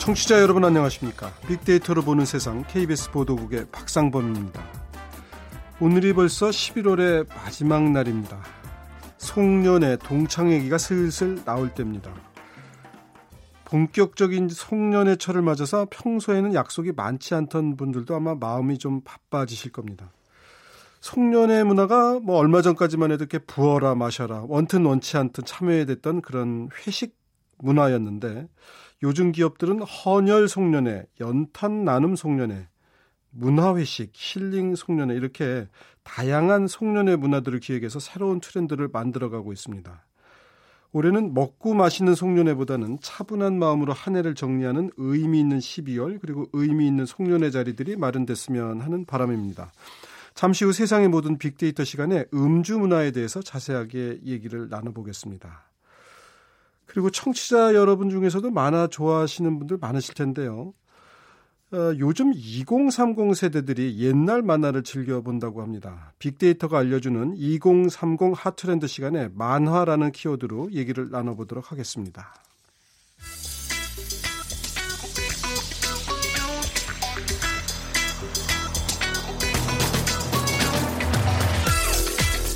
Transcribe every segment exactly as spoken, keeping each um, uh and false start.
청취자 여러분 안녕하십니까? 빅데이터로 보는 세상 케이비에스 보도국의 박상범입니다. 오늘이 벌써 십일월의 마지막 날입니다. 송년회 동창회기가 슬슬 나올 때입니다. 본격적인 송년회철을 맞아서 평소에는 약속이 많지 않던 분들도 아마 마음이 좀 바빠지실 겁니다. 송년회 문화가 뭐 얼마 전까지만 해도 이렇게 부어라 마셔라 원튼 원치 않든 참여해야 됐던 그런 회식 문화였는데 요즘 기업들은 헌혈 송년회, 연탄 나눔 송년회, 문화회식, 힐링 송년회 이렇게 다양한 송년회 문화들을 기획해서 새로운 트렌드를 만들어가고 있습니다. 올해는 먹고 마시는 송년회보다는 차분한 마음으로 한 해를 정리하는 의미 있는 십이월 그리고 의미 있는 송년회 자리들이 마련됐으면 하는 바람입니다. 잠시 후 세상의 모든 빅데이터 시간에 음주 문화에 대해서 자세하게 얘기를 나눠보겠습니다. 그리고 청취자 여러분 중에서도 만화 좋아하시는 분들 많으실 텐데요. 어, 요즘 이공삼공 세대들이 옛날 만화를 즐겨본다고 합니다. 빅데이터가 알려주는 이공삼공 핫트렌드 시간에 만화라는 키워드로 얘기를 나눠보도록 하겠습니다.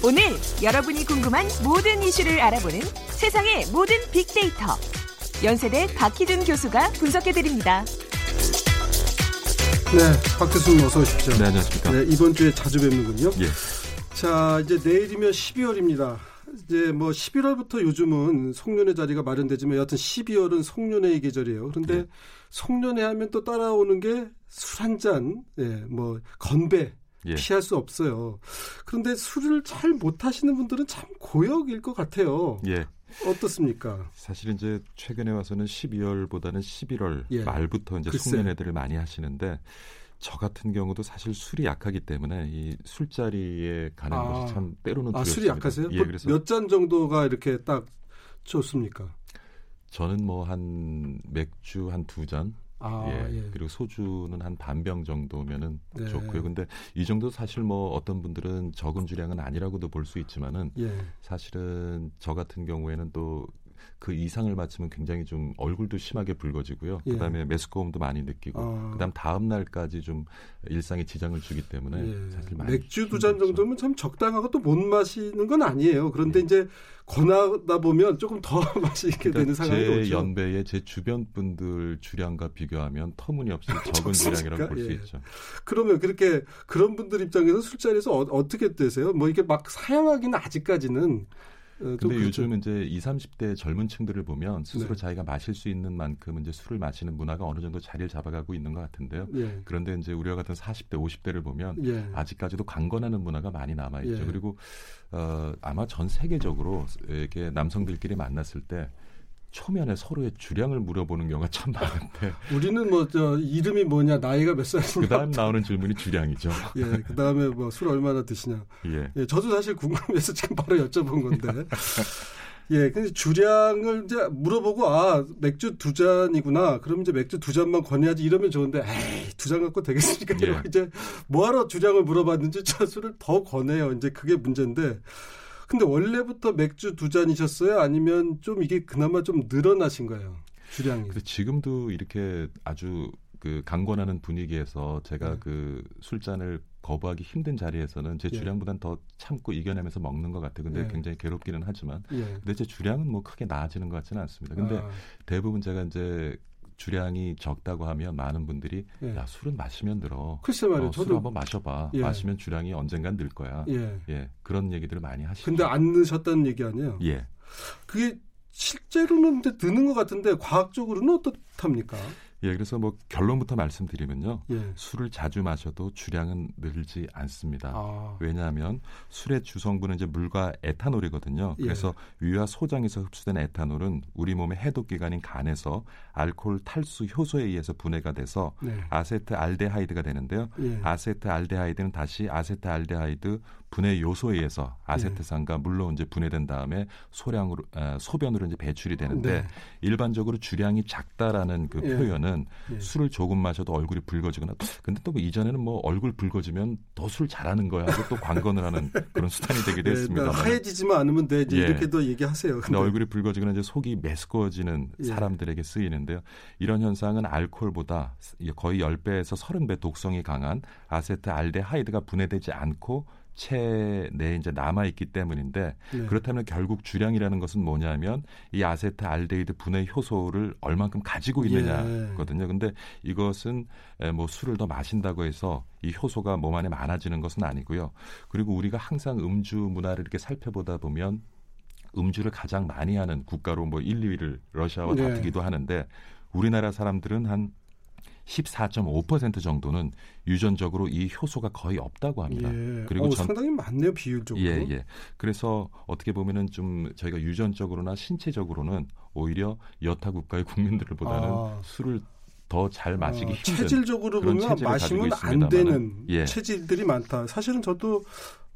오늘 여러분이 궁금한 모든 이슈를 알아보는 세상의 모든 빅데이터. 연세대 박희준 교수가 분석해드립니다. 네, 박 교수님 어서 오십시오. 네, 안녕하십니까. 네, 이번 주에 자주 뵙는군요. 예. 자, 이제 내일이면 십이월입니다. 이제 뭐 십일월부터 요즘은 송년회 자리가 마련되지만 여하튼 십이월은 송년회의 계절이에요. 그런데 예. 송년회 하면 또 따라오는 게 술 한 잔, 예, 뭐 건배. 예. 피할 수 없어요. 그런데 술을 잘 못하시는 분들은 참 고역일 것 같아요. 예. 어떻습니까? 사실 이제 최근에 와서는 십이월보다는 십일월 예. 말부터 이제 송년회들을 많이 하시는데 저 같은 경우도 사실 술이 약하기 때문에 이 술자리에 가는 아. 것이 참 때로는 두렵습니다. 아, 술이 약하세요? 예, 그래서 몇 잔 정도가 이렇게 딱 좋습니까? 저는 뭐 한 맥주 한 두 잔. 아, 예. 예. 그리고 소주는 한 반병 정도면은 네. 좋고요. 근데 이 정도 사실 뭐 어떤 분들은 적은 주량은 아니라고도 볼 수 있지만은 예. 사실은 저 같은 경우에는 또 그 이상을 마치면 굉장히 좀 얼굴도 심하게 붉어지고요. 예. 그다음에 메스꺼움도 많이 느끼고 아. 그다음 다음 날까지 좀 일상에 지장을 주기 때문에 예. 사실 많이 맥주 두 잔 정도면 참 적당하고 또 못 마시는 건 아니에요. 그런데 예. 이제 권하다 보면 조금 더 마시게 그러니까 되는 상황이 오죠. 제 연배에 제 주변 분들 주량과 비교하면 터무니없이 적은 주량이라고 볼 수 예. 있죠. 그러면 그렇게 그런 분들 입장에서 술자리에서 어, 어떻게 되세요? 뭐 이게 막 사양하기는 아직까지는 근데 요즘 그렇죠. 이제 이삼십 대 젊은 층들을 보면 스스로 네. 자기가 마실 수 있는 만큼 이제 술을 마시는 문화가 어느 정도 자리를 잡아가고 있는 것 같은데요. 예. 그런데 이제 우리와 같은 사십 대, 오십 대를 보면 예. 아직까지도 강건하는 문화가 많이 남아있죠. 예. 그리고 어, 아마 전 세계적으로 이렇게 남성들끼리 만났을 때 초면에 서로의 주량을 물어보는 경우가 참 많은데 우리는 뭐 저 이름이 뭐냐 나이가 몇 살이냐 그다음 나오는 질문이 주량이죠. 예, 그다음에 뭐 술 얼마나 드시냐. 예. 예, 저도 사실 궁금해서 지금 바로 여쭤본 건데. 예, 근데 주량을 이제 물어보고 아 맥주 두 잔이구나. 그럼 이제 맥주 두 잔만 권해야지 이러면 좋은데 에이 두 잔 갖고 되겠습니까? 예. 이제 뭐하러 주량을 물어봤는지 저 술을 더 권해요. 이제 그게 문제인데. 근데 원래부터 맥주 두 잔이셨어요? 아니면 좀 이게 그나마 좀 늘어나신 거예요? 주량이. 근데 지금도 이렇게 아주 그 강권하는 분위기에서 제가 네. 그 술잔을 거부하기 힘든 자리에서는 제 주량보단 예. 더 참고 이겨내면서 먹는 것 같아요. 근데 예. 굉장히 괴롭기는 하지만. 예. 근데 제 주량은 뭐 크게 나아지는 것 같지는 않습니다. 근데 아. 대부분 제가 이제 주량이 적다고 하면 많은 분들이 예. 야 술은 마시면 늘어. 글쎄 말이에요. 어, 저도 술 한번 마셔봐. 예. 마시면 주량이 언젠간 늘 거야. 예. 예. 그런 얘기들을 많이 하시죠. 근데 안 넣으셨다는 얘기 아니에요? 예. 그게 실제로는 드는 것 같은데 과학적으로는 어떻답니까? 예, 그래서 뭐 결론부터 말씀드리면요. 예. 술을 자주 마셔도 주량은 늘지 않습니다. 아. 왜냐하면 술의 주 성분은 이제 물과 에탄올이거든요. 그래서 예. 위와 소장에서 흡수된 에탄올은 우리 몸의 해독 기관인 간에서 알코올 탈수 효소에 의해서 분해가 돼서 네. 아세트알데하이드가 되는데요. 예. 아세트알데하이드는 다시 아세트알데하이드 분해 요소에 의해서 아세트산과 물로 이제 분해된 다음에 소량으로 아, 소변으로 이제 배출이 되는데 네. 일반적으로 주량이 작다라는 그 예. 표현은 예. 술을 조금 마셔도 얼굴이 붉어지거나 근데 또 뭐 이전에는 뭐 얼굴 붉어지면 더 술 잘하는 거야 하고 또 관건을 하는 그런 수단이 되기도 네, 했습니다. 하얘지지만 않으면 돼 이제 예. 이렇게도 얘기하세요. 근데. 근데 얼굴이 붉어지거나 이제 속이 메스꺼워지는 예. 사람들에게 쓰이는데요. 이런 현상은 알코올보다 거의 십 배에서 삼십 배 독성이 강한 아세트알데하이드가 분해되지 않고 체내에 이제 남아 있기 때문인데 네. 그렇다면 결국 주량이라는 것은 뭐냐면 이 아세트알데히드 분해 효소를 얼만큼 가지고 있느냐거든요. 예. 근데 이것은 뭐 술을 더 마신다고 해서 이 효소가 몸 안에 많아지는 것은 아니고요. 그리고 우리가 항상 음주 문화를 이렇게 살펴보다 보면 음주를 가장 많이 하는 국가로 뭐 일, 이 위를 러시아와 네. 다투기도 하는데 우리나라 사람들은 한 십사 점 오 퍼센트 정도는 유전적으로 이 효소가 거의 없다고 합니다. 예. 그리고 오, 전, 상당히 많네요, 비율적으로. 예, 예. 그래서 어떻게 보면은 좀 저희가 유전적으로나 신체적으로는 오히려 여타 국가의 국민들보다는 아. 술을 더 잘 마시기 아, 힘든 체질적으로 보면 마시면 안 되는 예. 체질들이 많다. 사실은 저도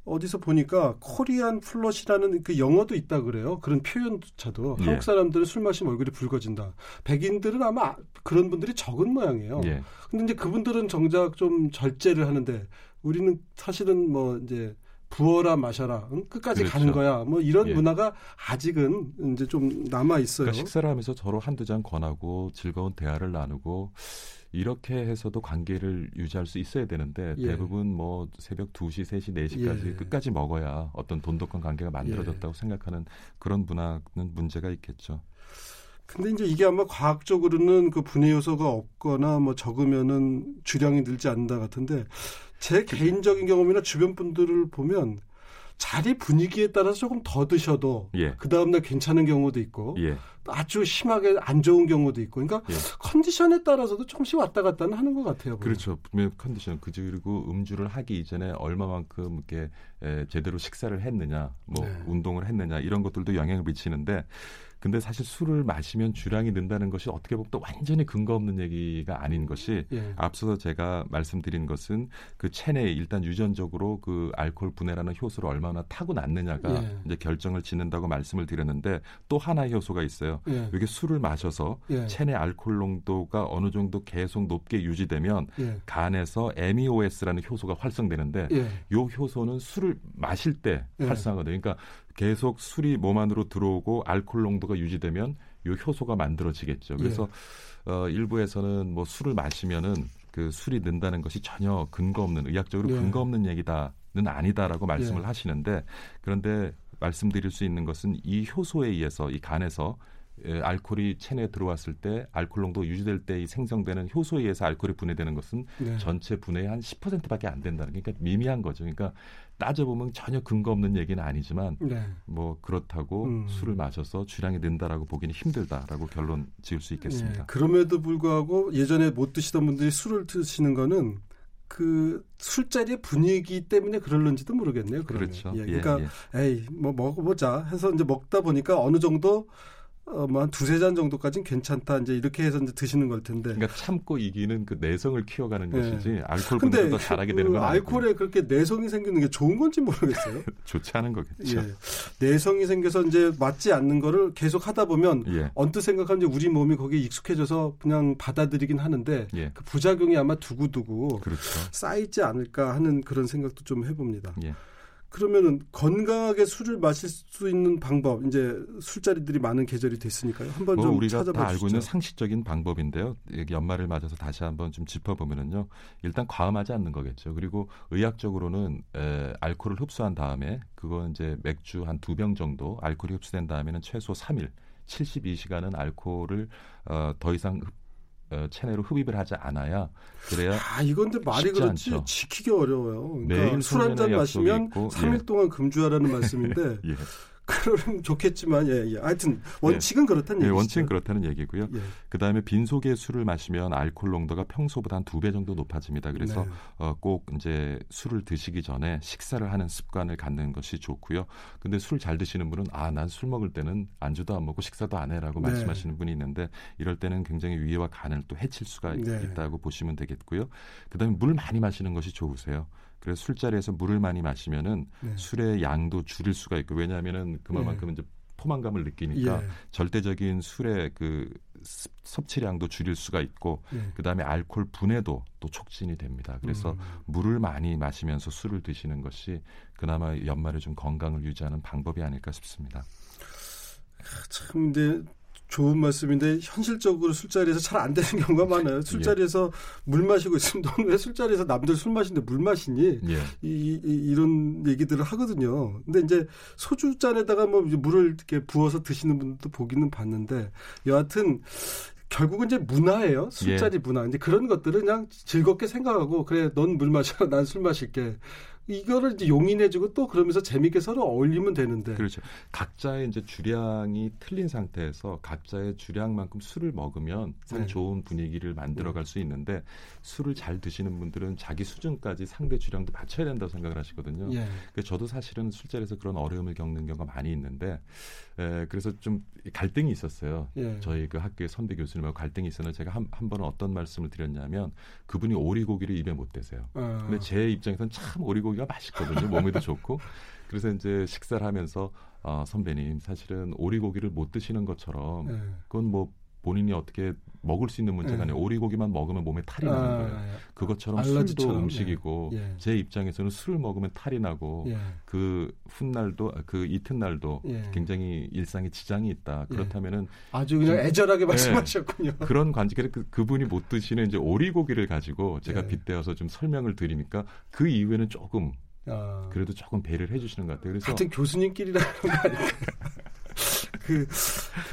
어디서 보니까 코리안 플러시라는 그 영어도 있다 그래요. 그런 표현조차도 예. 한국 사람들은 술 마시면 얼굴이 붉어진다. 백인들은 아마 그런 분들이 적은 모양이에요. 예. 근데 이제 그분들은 정작 좀 절제를 하는데 우리는 사실은 뭐 이제 부어라 마셔라 응? 끝까지 그렇죠. 가는 거야. 뭐 이런 예. 문화가 아직은 이제 좀 남아 있어요. 그러니까 식사를 하면서 서로 한두 잔 권하고 즐거운 대화를 나누고. 이렇게 해서도 관계를 유지할 수 있어야 되는데 예. 대부분 뭐 새벽 두 시, 세 시, 네 시까지 예. 끝까지 먹어야 어떤 돈독한 관계가 만들어졌다고 예. 생각하는 그런 문화는 문제가 있겠죠. 근데 이제 이게 아마 과학적으로는 그 분해 요소가 없거나 뭐 적으면은 주량이 늘지 않는다 같은데 제 개인적인 경험이나 주변 분들을 보면 자리 분위기에 따라서 조금 더 드셔도 예. 그 다음날 괜찮은 경우도 있고 예. 아주 심하게 안 좋은 경우도 있고 그러니까 예. 컨디션에 따라서도 조금씩 왔다 갔다 하는 것 같아요. 보면. 그렇죠. 컨디션. 그리고 음주를 하기 이전에 얼마만큼 이렇게 제대로 식사를 했느냐 뭐 네. 운동을 했느냐 이런 것들도 영향을 미치는데 근데 사실 술을 마시면 주량이 는다는 것이 어떻게 보면 또 완전히 근거 없는 얘기가 아닌 것이 예. 앞서서 제가 말씀드린 것은 그 체내에 일단 유전적으로 그 알코올 분해라는 효소를 얼마나 타고났느냐가 예. 이제 결정을 짓는다고 말씀을 드렸는데 또 하나의 효소가 있어요. 예. 이게 술을 마셔서 예. 체내 알코올 농도가 어느 정도 계속 높게 유지되면 예. 간에서 엠 이 오 에스라는 효소가 활성되는데 예. 이 효소는 술을 마실 때 예. 활성화거든요. 그러니까 계속 술이 몸 안으로 들어오고 알코올 농도가 유지되면 요 효소가 만들어지겠죠. 그래서 예. 어, 일부에서는 뭐 술을 마시면은 그 술이 는다는 것이 전혀 근거 없는 의학적으로 예. 근거 없는 얘기다는 아니다라고 말씀을 예. 하시는데 그런데 말씀드릴 수 있는 것은 이 효소에 의해서 이 간에서 알코올이 체내에 들어왔을 때 알코올 농도 유지될 때 이 생성되는 효소에 의해서 알코올이 분해되는 것은 네. 전체 분해의 한 십 퍼센트밖에 안 된다는 게 그러니까 미미한 거죠. 그러니까 따져보면 전혀 근거 없는 얘기는 아니지만 네. 뭐 그렇다고 음. 술을 마셔서 주량이 는다라고 보기는 힘들다라고 결론 지을 수 있겠습니다. 네. 그럼에도 불구하고 예전에 못 드시던 분들이 술을 드시는 거는 그 술자리의 분위기 때문에 그럴런지도 모르겠네요. 그러면. 그렇죠. 예. 그러니까 예, 예. 에이 뭐 먹어보자 해서 이제 먹다 보니까 어느 정도 어, 뭐 한 두세 잔 정도까지는 괜찮다. 이제 이렇게 해서 이제 드시는 걸 텐데. 그러니까 참고 이기는 그 내성을 키워가는 네. 것이지 알코올 분들도 더 잘하게 되는 건 아니고. 알코올에 그렇게 내성이 생기는 게 좋은 건지 모르겠어요. 좋지 않은 거겠죠. 예. 내성이 생겨서 이제 맞지 않는 거를 계속 하다 보면 예. 언뜻 생각하면 이제 우리 몸이 거기에 익숙해져서 그냥 받아들이긴 하는데 예. 그 부작용이 아마 두고두고 그렇죠. 쌓이지 않을까 하는 그런 생각도 좀 해봅니다. 예. 그러면은 건강하게 술을 마실 수 있는 방법, 이제 술자리들이 많은 계절이 됐으니까요. 한번 뭐 좀 찾아봐 주시죠. 우리가 다 알고 있는 상식적인 방법인데요. 연말을 맞아서 다시 한번 좀 짚어보면은요. 일단 과음하지 않는 거겠죠. 그리고 의학적으로는 에, 알코올을 흡수한 다음에 그건 이제 맥주 한 두 병 정도 알코올이 흡수된 다음에는 최소 삼 일, 칠십이 시간은 알코올을 어, 더 이상 흡 어, 체내로 흡입을 하지 않아야 그래야 아 이건데 말이 그렇지 않죠. 지키기 어려워요. 그러니까 매일 술 한 잔 마시면 있고, 삼 일 예. 동안 금주하라는 말씀인데 예. 그러면 좋겠지만 예, 예. 하여튼 원칙은 예. 그렇다는 얘기죠. 예, 원칙은 그렇다는 얘기고요. 예. 그다음에 빈속에 술을 마시면 알코올 농도가 평소보다 한 두 배 정도 높아집니다. 그래서 네. 어, 꼭 이제 술을 드시기 전에 식사를 하는 습관을 갖는 것이 좋고요. 근데 술 잘 드시는 분은 아, 난 술 먹을 때는 안주도 안 먹고 식사도 안 해라고 네. 말씀하시는 분이 있는데 이럴 때는 굉장히 위와 간을 또 해칠 수가 네. 있다고 보시면 되겠고요. 그다음에 물 많이 마시는 것이 좋으세요. 그래서 술자리에서 물을 많이 마시면은 네. 술의 양도 줄일 수가 있고 왜냐하면은 그만큼 네. 이제 포만감을 느끼니까 예. 절대적인 술의 그 섭취량도 줄일 수가 있고 예. 그다음에 알코올 분해도 또 촉진이 됩니다. 그래서 음. 물을 많이 마시면서 술을 드시는 것이 그나마 연말에 좀 건강을 유지하는 방법이 아닐까 싶습니다. 참 근데 좋은 말씀인데 현실적으로 술자리에서 잘 안 되는 경우가 많아요. 술자리에서 예. 물 마시고 있으면 넌 왜 술자리에서 남들 술 마시는데 물 마시니? 예. 이, 이, 이런 얘기들을 하거든요. 근데 이제 소주잔에다가 뭐 물을 이렇게 부어서 드시는 분들도 보기는 봤는데 여하튼 결국은 이제 문화예요. 술자리 예. 문화. 이제 그런 것들은 그냥 즐겁게 생각하고 그래 넌 물 마셔라 난 술 마실게. 이거를 이제 용인해주고 또 그러면서 재미있게 서로 어울리면 되는데. 그렇죠. 각자의 이제 주량이 틀린 상태에서 각자의 주량만큼 술을 먹으면 참 네. 좋은 분위기를 만들어갈 네. 수 있는데 술을 잘 드시는 분들은 자기 수준까지 상대 주량도 맞춰야 된다고 생각을 하시거든요. 예. 그래서 저도 사실은 술자리에서 그런 어려움을 겪는 경우가 많이 있는데 에, 그래서 좀 갈등이 있었어요. 예. 저희 그 학교의 선배 교수님하고 갈등이 있었는데 제가 한, 한 번은 어떤 말씀을 드렸냐면 그분이 오리고기를 입에 못 대세요. 아. 근데 제 입장에서는 참 오리고기 맛있거든요. 몸에도 좋고. 그래서 이제 식사를 하면서 어, 선배님 사실은 오리고기를 못 드시는 것처럼 네. 그건 뭐 본인이 어떻게 먹을 수 있는 문제가 네. 아니에요. 오리고기만 먹으면 몸에 탈이 아, 나는 거예요. 예. 그것처럼 알러지처럼, 술도 음식이고 예. 예. 제 입장에서는 술을 먹으면 탈이 나고 예. 그 훗날도 그 이튿날도 예. 굉장히 일상에 지장이 있다. 그렇다면은 예. 아주 그냥 애절하게 말씀하셨군요. 예. 그런 관계를 그, 그분이 못 드시는 이제 오리고기를 가지고 제가 예. 빗대어서 좀 설명을 드리니까 그 이후에는 조금 아. 그래도 조금 배려를 해주시는 것 같아요. 그래서 같은 교수님끼리라는 거 아닐까요? 그,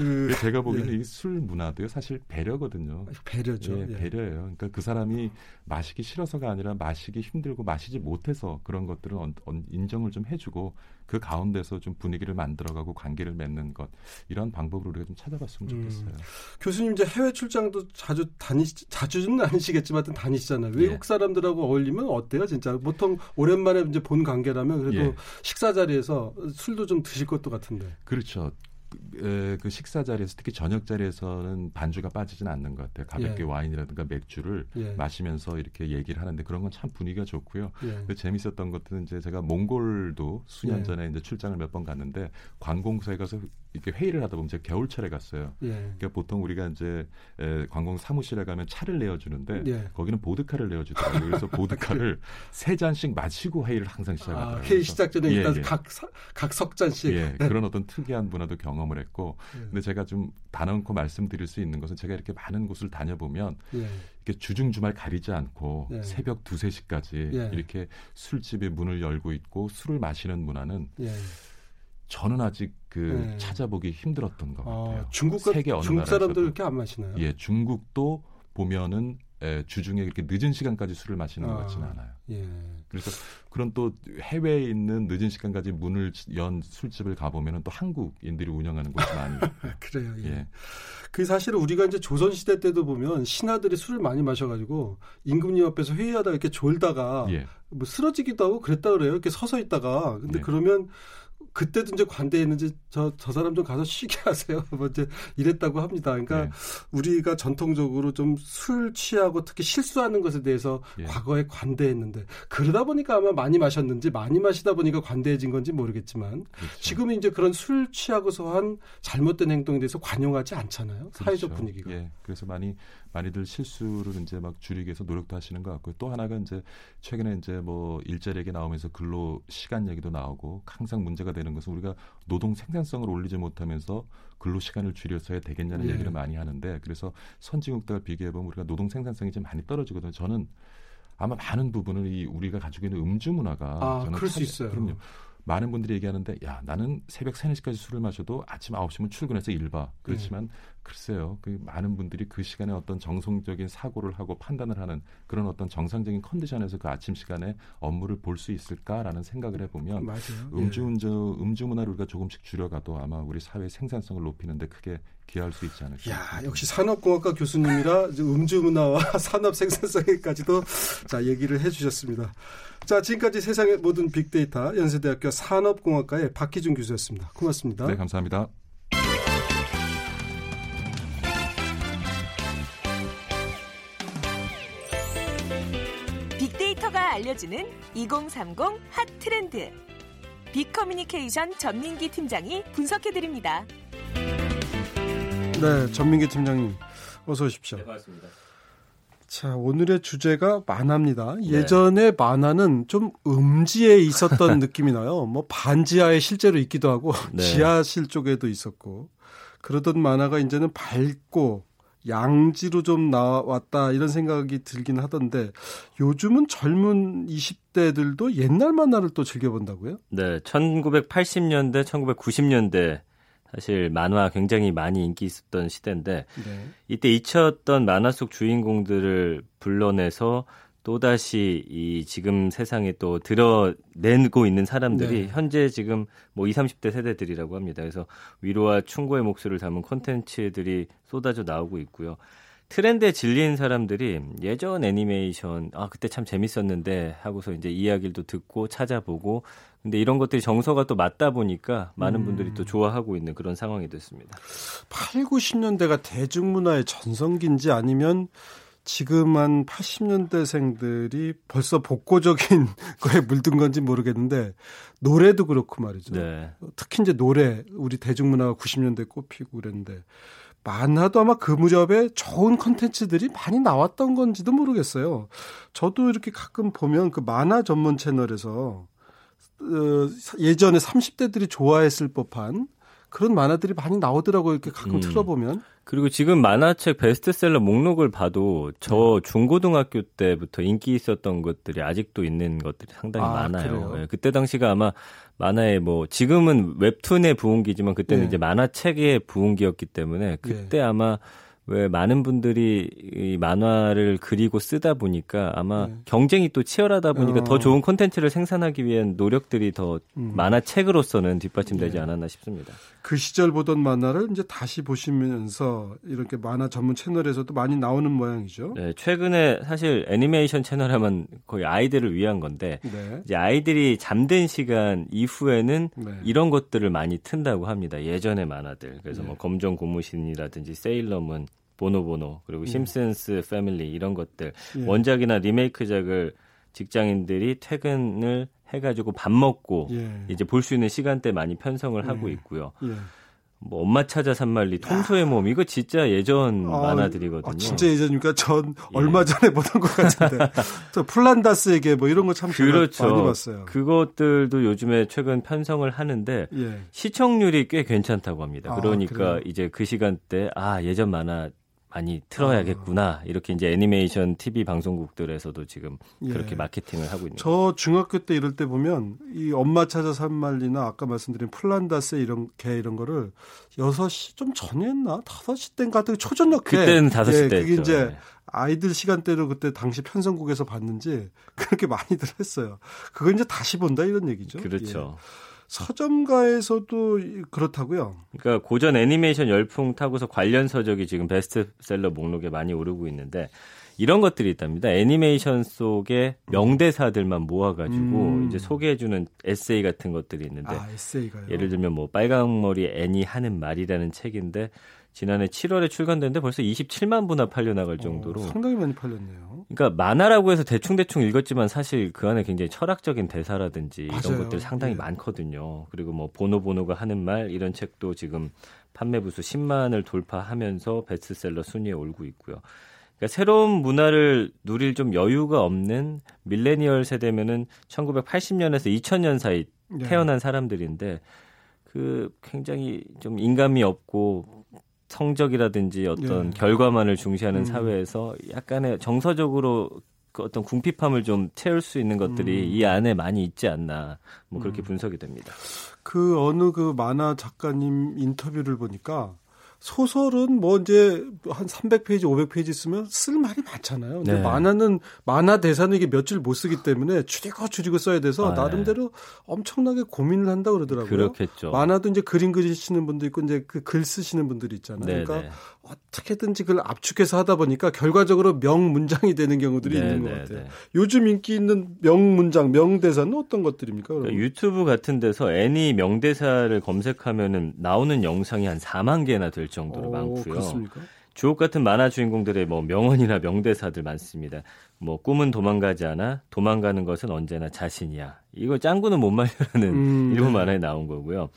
그 제가 보기에는 예. 이 술 문화도요 사실 배려거든요. 배려죠. 예, 예. 배려예요. 그러니까 그 사람이 마시기 싫어서가 아니라 마시기 힘들고 마시지 못해서 그런 것들을 언, 언, 인정을 좀 해주고 그 가운데서 좀 분위기를 만들어가고 관계를 맺는 것 이런 방법으로 우리가 좀 찾아봤으면 좋겠어요. 음. 교수님 이제 해외 출장도 자주 다니 자주는 아니시겠지만 다니시잖아요. 외국 예. 사람들하고 어울리면 어때요? 진짜 보통 오랜만에 이제 본 관계라면 그래도 예. 식사 자리에서 술도 좀 드실 것도 같은데. 그렇죠. 에, 그 식사 자리에서 특히 저녁 자리에서는 반주가 빠지진 않는 것 같아요. 가볍게 예. 와인이라든가 맥주를 예. 마시면서 이렇게 얘기를 하는데 그런 건 참 분위기가 좋고요. 예. 재밌었던 것들은 이제 제가 몽골도 수년 예. 전에 이제 출장을 몇 번 갔는데 관공서에 가서 이렇게 회의를 하다 보면 제가 겨울철에 갔어요. 예. 그러니까 보통 우리가 이제 에, 관공 사무실에 가면 차를 내어주는데 예. 거기는 보드카를 내어주더라고요. 그래서 보드카를 세 잔씩 마시고 회의를 항상 시작하더라고요. 아, 회의 시작 전에 예, 일단 예. 각, 각 석 잔씩. 예, 네. 그런 어떤 특이한 문화도 경험을 했고 예. 근데 제가 좀 단언코 말씀드릴 수 있는 것은 제가 이렇게 많은 곳을 다녀보면 예. 이렇게 주중주말 가리지 않고 예. 새벽 두세 시까지 예. 이렇게 술집의 문을 열고 있고 술을 마시는 문화는 예. 저는 아직 그 예. 찾아보기 힘들었던 것 같아요. 아, 중국 세계 어느 중국 사람들 이렇게 안 마시나요? 예, 중국도 보면은 예, 주중에 이렇게 늦은 시간까지 술을 마시는 것 같지는 않아요. 예. 그래서 그런 또 해외에 있는 늦은 시간까지 문을 연 술집을 가보면 또 한국인들이 운영하는 곳이 많이 그래요. 예. 예. 그 사실은 우리가 이제 조선시대 때도 보면 신하들이 술을 많이 마셔가지고 임금님 앞에서 회의하다가 이렇게 졸다가 예. 뭐 쓰러지기도 하고 그랬다 그래요. 이렇게 서서 있다가. 근데 예. 그러면 그때도 이제 관대에 있는지 저, 저 사람 좀 가서 쉬게 하세요. 뭐 이제 이랬다고 합니다. 그러니까 네. 우리가 전통적으로 좀 술 취하고 특히 실수하는 것에 대해서 예. 과거에 관대했는데 그러다 보니까 아마 많이 마셨는지 많이 마시다 보니까 관대해진 건지 모르겠지만 그렇죠. 지금은 이제 그런 술 취하고서 한 잘못된 행동에 대해서 관용하지 않잖아요. 사회적 그렇죠. 분위기가. 예. 그래서 많이 많이들 실수를 이제 막 줄이기 위해서 노력도 하시는 것 같고요. 또 하나가 이제 최근에 이제 뭐 일자리 얘기 나오면서 근로 시간 얘기도 나오고 항상 문제가 되는 것은 우리가 노동 생산성을 올리지 못하면서 근로 시간을 줄여서야 되겠냐는 예. 얘기를 많이 하는데 그래서 선진국과 비교해 보면 우리가 노동 생산성이 좀 많이 떨어지거든요. 저는 아마 많은 부분을 이 우리가 가지고 있는 음주 문화가 아, 저는 그럴 참, 수 있어요. 그럼요. 많은 분들이 얘기하는데 야 나는 새벽 세 시까지 술을 마셔도 아침 아홉 시면 출근해서 일 봐. 그렇지만 네. 글쎄요. 그 많은 분들이 그 시간에 어떤 정성적인 사고를 하고 판단을 하는 그런 어떤 정상적인 컨디션에서 그 아침 시간에 업무를 볼 수 있을까라는 생각을 해보면 음주운전, 예. 음주문화를 우리가 조금씩 줄여가도 아마 우리 사회의 생산성을 높이는 데 크게 기여할 수 있지 않을까. 야, 역시 산업공학과 교수님이라 음주문화와 산업 생산성에까지도 자 얘기를 해주셨습니다. 자, 지금까지 세상의 모든 빅데이터 연세대학교 산업공학과의 박희준 교수였습니다. 고맙습니다. 네, 감사합니다. 알려주는 이공삼공 핫트렌드. 빅 커뮤니케이션 전민기 팀장이 분석해드립니다. 네, 전민기 팀장님 어서 오십시오. 네, 반갑습니다. 자, 오늘의 주제가 만화입니다. 예전에 네. 만화는 좀 음지에 있었던 느낌이 나요. 뭐 반지하에 실제로 있기도 하고 네. 지하실 쪽에도 있었고 그러던 만화가 이제는 밝고 양지로 좀 나왔다 이런 생각이 들긴 하던데 요즘은 젊은 이십 대들도 옛날 만화를 또 즐겨본다고요? 네, 천구백팔십 년대, 천구백구십 년대 사실 만화 굉장히 많이 인기 있었던 시대인데 네. 이때 잊혔던 만화 속 주인공들을 불러내서 또다시 이 지금 세상에 또 드러내고 있는 사람들이 네. 현재 지금 뭐 이십, 삼십 대 세대들이라고 합니다. 그래서 위로와 충고의 목소리를 담은 콘텐츠들이 쏟아져 나오고 있고요. 트렌드에 질린 사람들이 예전 애니메이션 아 그때 참 재밌었는데 하고서 이제 이야기를 또 듣고 찾아보고 근데 이런 것들이 정서가 또 맞다 보니까 많은 분들이 음. 또 좋아하고 있는 그런 상황이 됐습니다. 팔십, 구십 년대가 대중문화의 전성기인지 아니면 지금 한 팔십 년대생들이 벌써 복고적인 거에 물든 건지 모르겠는데 노래도 그렇고 말이죠. 네. 특히 이제 노래 우리 대중문화가 구십 년대에 꼽히고 그랬는데 만화도 아마 그 무렵에 좋은 콘텐츠들이 많이 나왔던 건지도 모르겠어요. 저도 이렇게 가끔 보면 그 만화 전문 채널에서 예전에 삼십 대들이 좋아했을 법한 그런 만화들이 많이 나오더라고요. 이렇게 가끔 음. 틀어보면. 그리고 지금 만화책 베스트셀러 목록을 봐도 저 중고등학교 때부터 인기 있었던 것들이 아직도 있는 것들이 상당히 아, 많아요. 예, 그때 당시가 아마 만화의 뭐 지금은 웹툰의 부흥기지만 그때는 네. 이제 만화책의 부흥기였기 때문에 그때 네. 아마 왜 많은 분들이 이 만화를 그리고 쓰다 보니까 아마 네. 경쟁이 또 치열하다 보니까 어. 더 좋은 콘텐츠를 생산하기 위한 노력들이 더 음. 만화책으로서는 뒷받침되지 네. 않았나 싶습니다. 그 시절 보던 만화를 이제 다시 보시면서 이렇게 만화 전문 채널에서도 많이 나오는 모양이죠. 네, 최근에 사실 애니메이션 채널 하면 거의 아이들을 위한 건데 네. 이제 아이들이 잠든 시간 이후에는 네. 이런 것들을 많이 튼다고 합니다. 예전의 만화들. 그래서 네. 뭐 검정 고무신이라든지 세일러문 보노보노 그리고 심슨스 패밀리 이런 것들 예. 원작이나 리메이크작을 직장인들이 퇴근을 해가지고 밥 먹고 예. 이제 볼 수 있는 시간대 많이 편성을 예. 하고 있고요. 예. 뭐 엄마 찾아 산말리, 톰소의 몸 이거 진짜 예전 아, 만화들이거든요. 아, 진짜 예전이니까 전 예. 얼마 전에 보던 것 같은데. 저 플란다스에게 뭐 이런 거 참 그렇죠. 많이 봤어요. 그것들도 요즘에 최근 편성을 하는데 예. 시청률이 꽤 괜찮다고 합니다. 아, 그러니까 그래요? 이제 그 시간대 아 예전 만화 많이 틀어야겠구나. 이렇게 이제 애니메이션 티비 방송국들에서도 지금 그렇게 예. 마케팅을 하고 있는. 저 중학교 때 이럴 때 보면 이 엄마 찾아 산말리나 아까 말씀드린 플란다스 이런 개 이런 거를 여섯 시 좀 전에 했나? 다섯 시 땐가 초저녁에. 그때는 다섯 시 때 예, 그게 이제 네. 아이들 시간대로 그때 당시 편성국에서 봤는지 그렇게 많이들 했어요. 그걸 이제 다시 본다 이런 얘기죠. 그렇죠. 예. 서점가에서도 그렇다고요? 그러니까 고전 애니메이션 열풍 타고서 관련 서적이 지금 베스트셀러 목록에 많이 오르고 있는데 이런 것들이 있답니다. 애니메이션 속에 명대사들만 모아가지고 음. 이제 소개해주는 에세이 같은 것들이 있는데 아, 에세이가요? 예를 들면 뭐 빨강머리 애니 하는 말이라는 책인데 지난해 칠월에 출간됐는데 벌써 이십칠만 부나 팔려나갈 정도로. 어, 상당히 많이 팔렸네요. 그러니까 만화라고 해서 대충대충 읽었지만 사실 그 안에 굉장히 철학적인 대사라든지 맞아요. 이런 것들 상당히 예. 많거든요. 그리고 뭐 보노보노가 하는 말 이런 책도 지금 판매부수 십만을 돌파하면서 베스트셀러 순위에 오르고 있고요. 그러니까 새로운 문화를 누릴 좀 여유가 없는 밀레니얼 세대면은 천구백팔십 년에서 이천 년 사이 태어난 예. 사람들인데 그 굉장히 좀 인감이 없고 성적이라든지 어떤 예. 결과만을 중시하는 음. 사회에서 약간의 정서적으로 그 어떤 궁핍함을 좀 채울 수 있는 것들이 음. 이 안에 많이 있지 않나 뭐 그렇게 음. 분석이 됩니다. 그 어느 그 만화 작가님 인터뷰를 보니까 소설은 뭐 이제 한 삼백 페이지, 오백 페이지 쓰면 쓸 말이 많잖아요. 근데 네. 만화는 만화 대사는 이게 몇 줄 못 쓰기 때문에 줄이고 줄이고 써야 돼서 아, 나름대로 네. 엄청나게 고민을 한다 그러더라고요. 그렇겠죠. 만화도 이제 그림 그리시는 분도 있고 이제 그 글 쓰시는 분들이 있잖아요. 네, 그러니까 네. 어떻게든지 그걸 압축해서 하다 보니까 결과적으로 명문장이 되는 경우들이 네, 있는 것 네, 같아요. 네. 요즘 인기 있는 명문장, 명대사는 어떤 것들입니까? 그러면? 유튜브 같은 데서 애니 명대사를 검색하면은 나오는 영상이 한 사만 개나 될 정도로 오, 많고요. 그렇습니까? 주옥 같은 만화 주인공들의 뭐 명언이나 명대사들 많습니다. 뭐 꿈은 도망가지 않아, 도망가는 것은 언제나 자신이야. 이거 짱구는 못 말려라는 음, 일본 만화에 나온 거고요.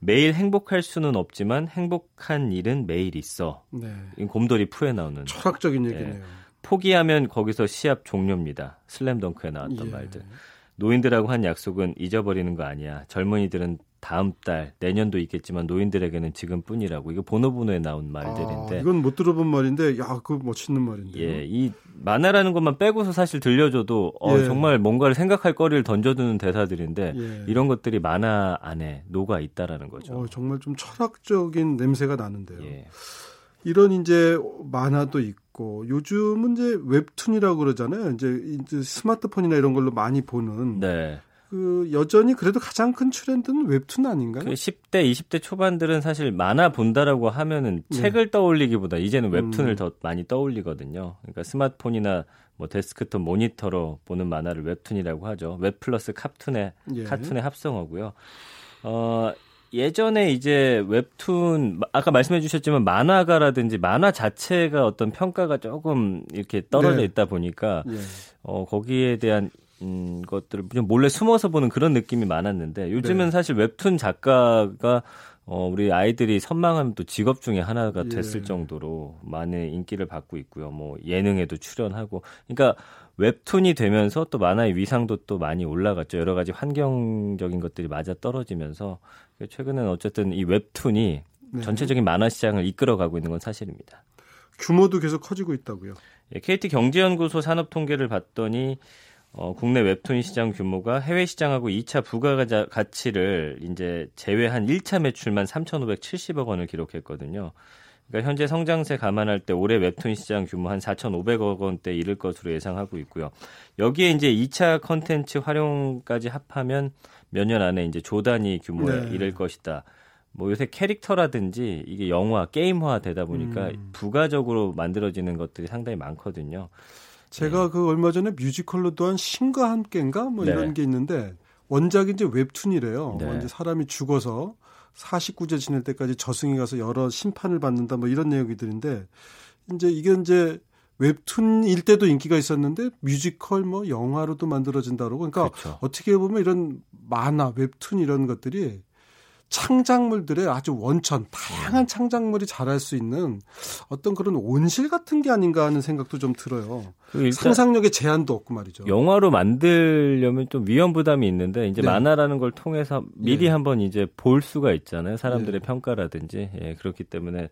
매일 행복할 수는 없지만 행복한 일은 매일 있어. 네. 이건 곰돌이 푸에 나오는 철학적인 얘기네요. 예. 포기하면 거기서 시합 종료입니다. 슬램덩크에 나왔던 예. 말들. 노인들하고 한 약속은 잊어버리는 거 아니야. 젊은이들은 다음 달, 내년도 있겠지만 노인들에게는 지금뿐이라고. 이거 보노보노에 나온 말들인데. 아, 이건 못 들어본 말인데, 야, 그 멋있는 말인데. 예, 이 만화라는 것만 빼고서 사실 들려줘도 어, 예. 정말 뭔가를 생각할 거리를 던져두는 대사들인데 예. 이런 것들이 만화 안에 녹아 있다라는 거죠. 어, 정말 좀 철학적인 냄새가 나는데요. 예. 이런 이제 만화도 있고 요즘은 이제 웹툰이라고 그러잖아요. 이제, 이제 스마트폰이나 이런 걸로 많이 보는. 네. 그 여전히 그래도 가장 큰 트렌드는 웹툰 아닌가요? 그 십 대, 이십 대 초반들은 사실 만화 본다라고 하면은 네. 책을 떠올리기보다 이제는 웹툰을 음. 더 많이 떠올리거든요. 그러니까 스마트폰이나 뭐 데스크톱 모니터로 보는 만화를 웹툰이라고 하죠. 웹 플러스 웹툰의 예. 웹툰의 합성어고요. 어, 예전에 이제 웹툰 아까 말씀해 주셨지만 만화가라든지 만화 자체가 어떤 평가가 조금 이렇게 떨어져 네. 있다 보니까 예. 어, 거기에 대한 음, 것들을 그냥 몰래 숨어서 보는 그런 느낌이 많았는데 요즘은 네. 사실 웹툰 작가가 어, 우리 아이들이 선망하면 또 직업 중에 하나가 됐을 예. 정도로 많은 인기를 받고 있고요. 뭐 예능에도 출연하고 그러니까 웹툰이 되면서 또 만화의 위상도 또 많이 올라갔죠. 여러 가지 환경적인 것들이 맞아 떨어지면서 최근에는 어쨌든 이 웹툰이 네. 전체적인 만화 시장을 이끌어가고 있는 건 사실입니다. 규모도 계속 커지고 있다고요? 예, 케이티 경제연구소 산업 통계를 봤더니 어, 국내 웹툰 시장 규모가 해외 시장하고 이 차 부가가치를 이제 제외한 일 차 매출만 삼천오백칠십억 원을 기록했거든요. 그러니까 현재 성장세 감안할 때 올해 웹툰 시장 규모 한 사천오백억 원대 이를 것으로 예상하고 있고요. 여기에 이제 이 차 콘텐츠 활용까지 합하면 몇 년 안에 이제 조 단위 규모에 네. 이를 것이다. 뭐 요새 캐릭터라든지 이게 영화, 게임화 되다 보니까 음. 부가적으로 만들어지는 것들이 상당히 많거든요. 제가 네. 그 얼마 전에 뮤지컬로도 한 신과 함께인가 뭐 네. 이런 게 있는데 원작이 이제 웹툰이래요. 네. 뭐 이제 사람이 죽어서 사십구 제 지낼 때까지 저승에 가서 여러 심판을 받는다 뭐 이런 내용들인데 이제 이게 이제 웹툰일 때도 인기가 있었는데 뮤지컬 뭐 영화로도 만들어진다 그러고 그러니까 그렇죠. 어떻게 보면 이런 만화, 웹툰 이런 것들이 창작물들의 아주 원천, 다양한 창작물이 자랄 수 있는 어떤 그런 온실 같은 게 아닌가 하는 생각도 좀 들어요. 상상력의 제한도 없고 말이죠. 영화로 만들려면 좀 위험 부담이 있는데 이제 네. 만화라는 걸 통해서 미리 네. 한번 이제 볼 수가 있잖아요. 사람들의 네. 평가라든지 예, 그렇기 때문에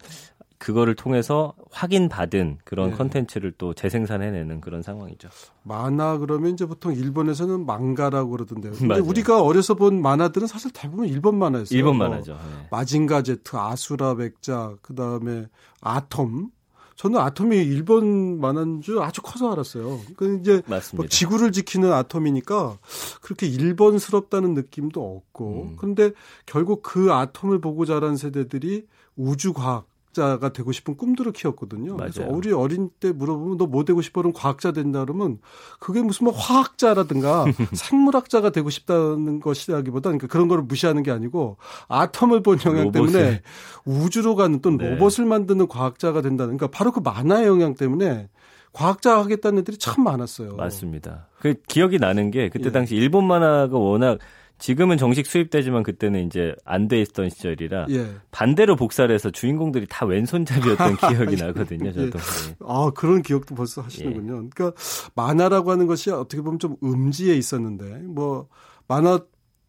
그거를 통해서 확인받은 그런 컨텐츠를 네. 또 재생산해내는 그런 상황이죠. 만화 그러면 이제 보통 일본에서는 망가라고 그러던데요. 근데 우리가 어려서 본 만화들은 사실 대부분 일본 만화였어요. 일본 만화죠. 뭐 네. 마징가 제트, 아수라 백작, 그다음에 아톰. 저는 아톰이 일본 만화인 줄 아주 커서 알았어요. 그러니까 이제 뭐 지구를 지키는 아톰이니까 그렇게 일본스럽다는 느낌도 없고. 음. 그런데 결국 그 아톰을 보고 자란 세대들이 우주과학 자가 되고 싶은 꿈들을 키웠거든요. 맞아요. 그래서 우리 어린 때 물어보면 너 뭐 되고 싶어? 그럼 과학자 된다 그러면 그게 무슨 뭐 화학자라든가 생물학자가 되고 싶다는 것이라기보다 그러니까 그런 걸 무시하는 게 아니고 아톰을 본 영향 로봇을. 때문에 우주로 가는 또는 네. 로봇을 만드는 과학자가 된다는 그러니까 바로 그 만화의 영향 때문에 과학자 하겠다는 애들이 참 많았어요. 맞습니다. 그 기억이 나는 게 그때 당시 예. 일본 만화가 워낙 지금은 정식 수입되지만 그때는 이제 안 돼 있던 시절이라 예. 반대로 복사를 해서 주인공들이 다 왼손잡이였던 기억이 나거든요. 저도. 예. 아, 그런 기억도 벌써 하시는군요. 예. 그러니까 만화라고 하는 것이 어떻게 보면 좀 음지에 있었는데 뭐 만화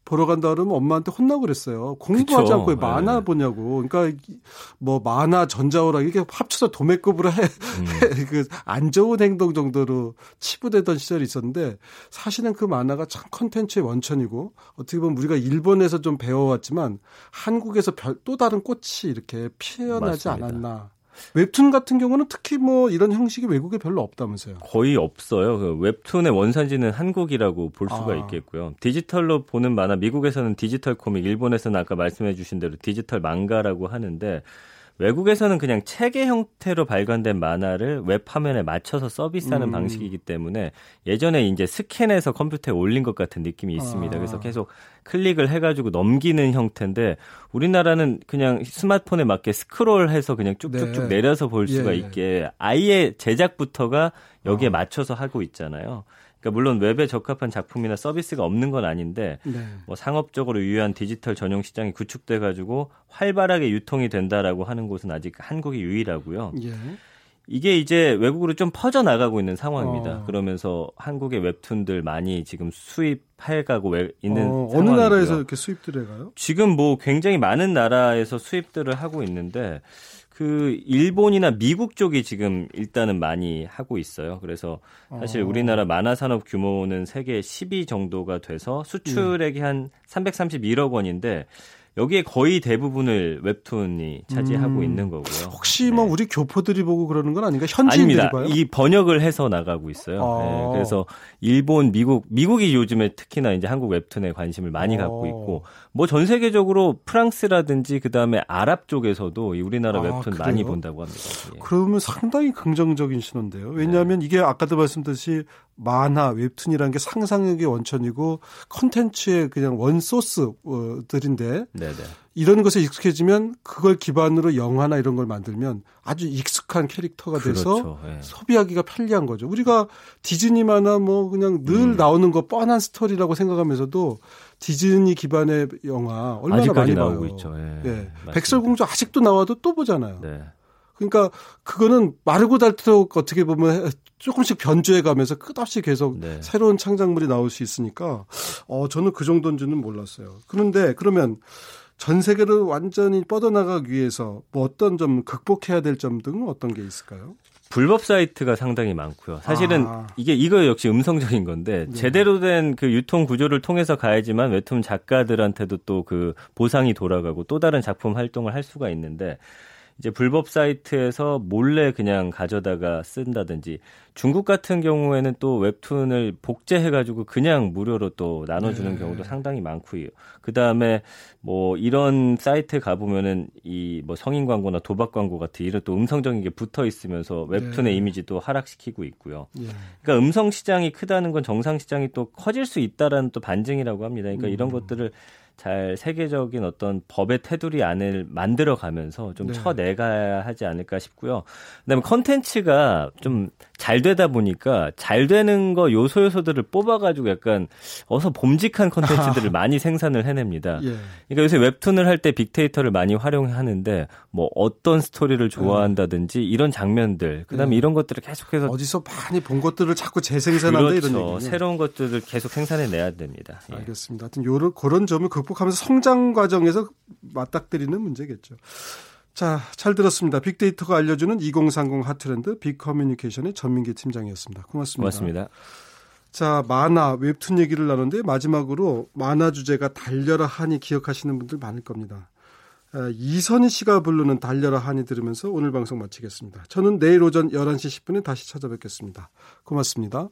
보러 간다 그러면 엄마한테 혼나고 그랬어요. 공부하지 그쵸. 않고 예. 만화 보냐고. 그러니까 뭐 만화, 전자오락 이렇게 합쳐서 도매급으로 해. 음. 그 안 좋은 행동 정도로 치부되던 시절이 있었는데 사실은 그 만화가 참 컨텐츠의 원천이고 어떻게 보면 우리가 일본에서 좀 배워왔지만 한국에서 별, 또 다른 꽃이 이렇게 피어나지 맞습니다. 않았나. 웹툰 같은 경우는 특히 뭐 이런 형식이 외국에 별로 없다면서요? 거의 없어요. 그 웹툰의 원산지는 한국이라고 볼 수가 아. 있겠고요. 디지털로 보는 만화, 미국에서는 디지털 코믹, 일본에서는 아까 말씀해 주신 대로 디지털 망가라고 하는데 외국에서는 그냥 책의 형태로 발간된 만화를 웹화면에 맞춰서 서비스하는 음. 방식이기 때문에 예전에 이제 스캔해서 컴퓨터에 올린 것 같은 느낌이 있습니다. 아. 그래서 계속 클릭을 해가지고 넘기는 형태인데 우리나라는 그냥 스마트폰에 맞게 스크롤해서 그냥 쭉쭉쭉 네. 내려서 볼 수가 예. 있게 아예 제작부터가 여기에 아. 맞춰서 하고 있잖아요. 그러니까 물론 웹에 적합한 작품이나 서비스가 없는 건 아닌데 네. 뭐 상업적으로 유효한 디지털 전용 시장이 구축돼 가지고 활발하게 유통이 된다라고 하는 곳은 아직 한국이 유일하고요. 예. 이게 이제 외국으로 좀 퍼져 나가고 있는 상황입니다. 어. 그러면서 한국의 웹툰들 많이 지금 수입해가고 있는 어, 상황이고요. 어느 나라에서 이렇게 수입들을 해가요? 지금 뭐 굉장히 많은 나라에서 수입들을 하고 있는데 그 일본이나 미국 쪽이 지금 일단은 많이 하고 있어요. 그래서 사실 우리나라 만화 산업 규모는 세계 십 위 정도가 돼서 수출액이 한 삼백삼십일억 원인데 여기에 거의 대부분을 웹툰이 차지하고 음. 있는 거고요. 혹시 뭐 네. 우리 교포들이 보고 그러는 건 아닌가? 현지인들이 아닙니다. 봐요? 이 번역을 해서 나가고 있어요. 아. 네. 그래서 일본, 미국, 미국이 요즘에 특히나 이제 한국 웹툰에 관심을 많이 아. 갖고 있고 뭐 전 세계적으로 프랑스라든지 그다음에 아랍 쪽에서도 이 우리나라 웹툰 아, 많이 본다고 합니다. 예. 그러면 상당히 긍정적인 신호인데요. 왜냐하면 네. 이게 아까도 말씀드렸듯이 만화, 웹툰이라는 게 상상력의 원천이고 콘텐츠의 그냥 원소스들인데 네네. 이런 것에 익숙해지면 그걸 기반으로 영화나 이런 걸 만들면 아주 익숙한 캐릭터가 그렇죠. 돼서 예. 소비하기가 편리한 거죠. 우리가 디즈니만화 뭐 그냥 늘 음. 나오는 거 뻔한 스토리라고 생각하면서도 디즈니 기반의 영화 얼마나 많이 나오고 봐요. 있죠. 예. 예. 백설공주 아직도 나와도 또 보잖아요. 네. 그러니까 그거는 마르고 닳도록 어떻게 보면 조금씩 변주해가면서 끝없이 계속 네. 새로운 창작물이 나올 수 있으니까 어, 저는 그 정도인지는 몰랐어요. 그런데 그러면 전 세계를 완전히 뻗어나가기 위해서 뭐 어떤 점 극복해야 될 점 등은 어떤 게 있을까요? 불법 사이트가 상당히 많고요. 사실은 아. 이게 이거 역시 음성적인 건데 네. 제대로 된 그 유통 구조를 통해서 가야지만 웹툰 작가들한테도 또 그 보상이 돌아가고 또 다른 작품 활동을 할 수가 있는데 이제 불법 사이트에서 몰래 그냥 가져다가 쓴다든지 중국 같은 경우에는 또 웹툰을 복제해가지고 그냥 무료로 또 나눠주는 네. 경우도 상당히 많고요. 그 다음에 뭐 이런 사이트 가보면은 이 뭐 성인 광고나 도박 광고 같은 이런 또 음성적인 게 붙어 있으면서 웹툰의 네. 이미지도 하락시키고 있고요. 네. 그러니까 음성 시장이 크다는 건 정상 시장이 또 커질 수 있다라는 또 반증이라고 합니다. 그러니까 이런 음. 것들을 잘 세계적인 어떤 법의 테두리 안을 만들어가면서 좀 네. 쳐내가야 하지 않을까 싶고요. 그다음에 컨텐츠가 좀 잘 되다 보니까 잘 되는 거 요소 요소들을 뽑아가지고 약간 어서 봄직한 컨텐츠들을 많이 생산을 해냅니다. 예. 그러니까 요새 웹툰을 할 때 빅데이터를 많이 활용하는데 뭐 어떤 스토리를 좋아한다든지 이런 장면들, 그다음에 예. 이런 것들을 계속해서 어디서 많이 본 것들을 자꾸 재생산한다 그렇죠. 이런 얘기죠. 새로운 것들을 계속 생산해내야 됩니다. 예. 알겠습니다. 하여튼 요런 그런 점을 극복하면서 성장 과정에서 맞닥뜨리는 문제겠죠. 자, 잘 들었습니다. 빅데이터가 알려주는 이공삼공 핫트렌드 빅 커뮤니케이션의 전민기 팀장이었습니다. 고맙습니다. 고맙습니다. 자, 만화, 웹툰 얘기를 나눴는데 마지막으로 만화 주제가 달려라 하니 기억하시는 분들 많을 겁니다. 이선희 씨가 부르는 달려라 하니 들으면서 오늘 방송 마치겠습니다. 저는 내일 오전 열한 시 십 분에 다시 찾아뵙겠습니다. 고맙습니다.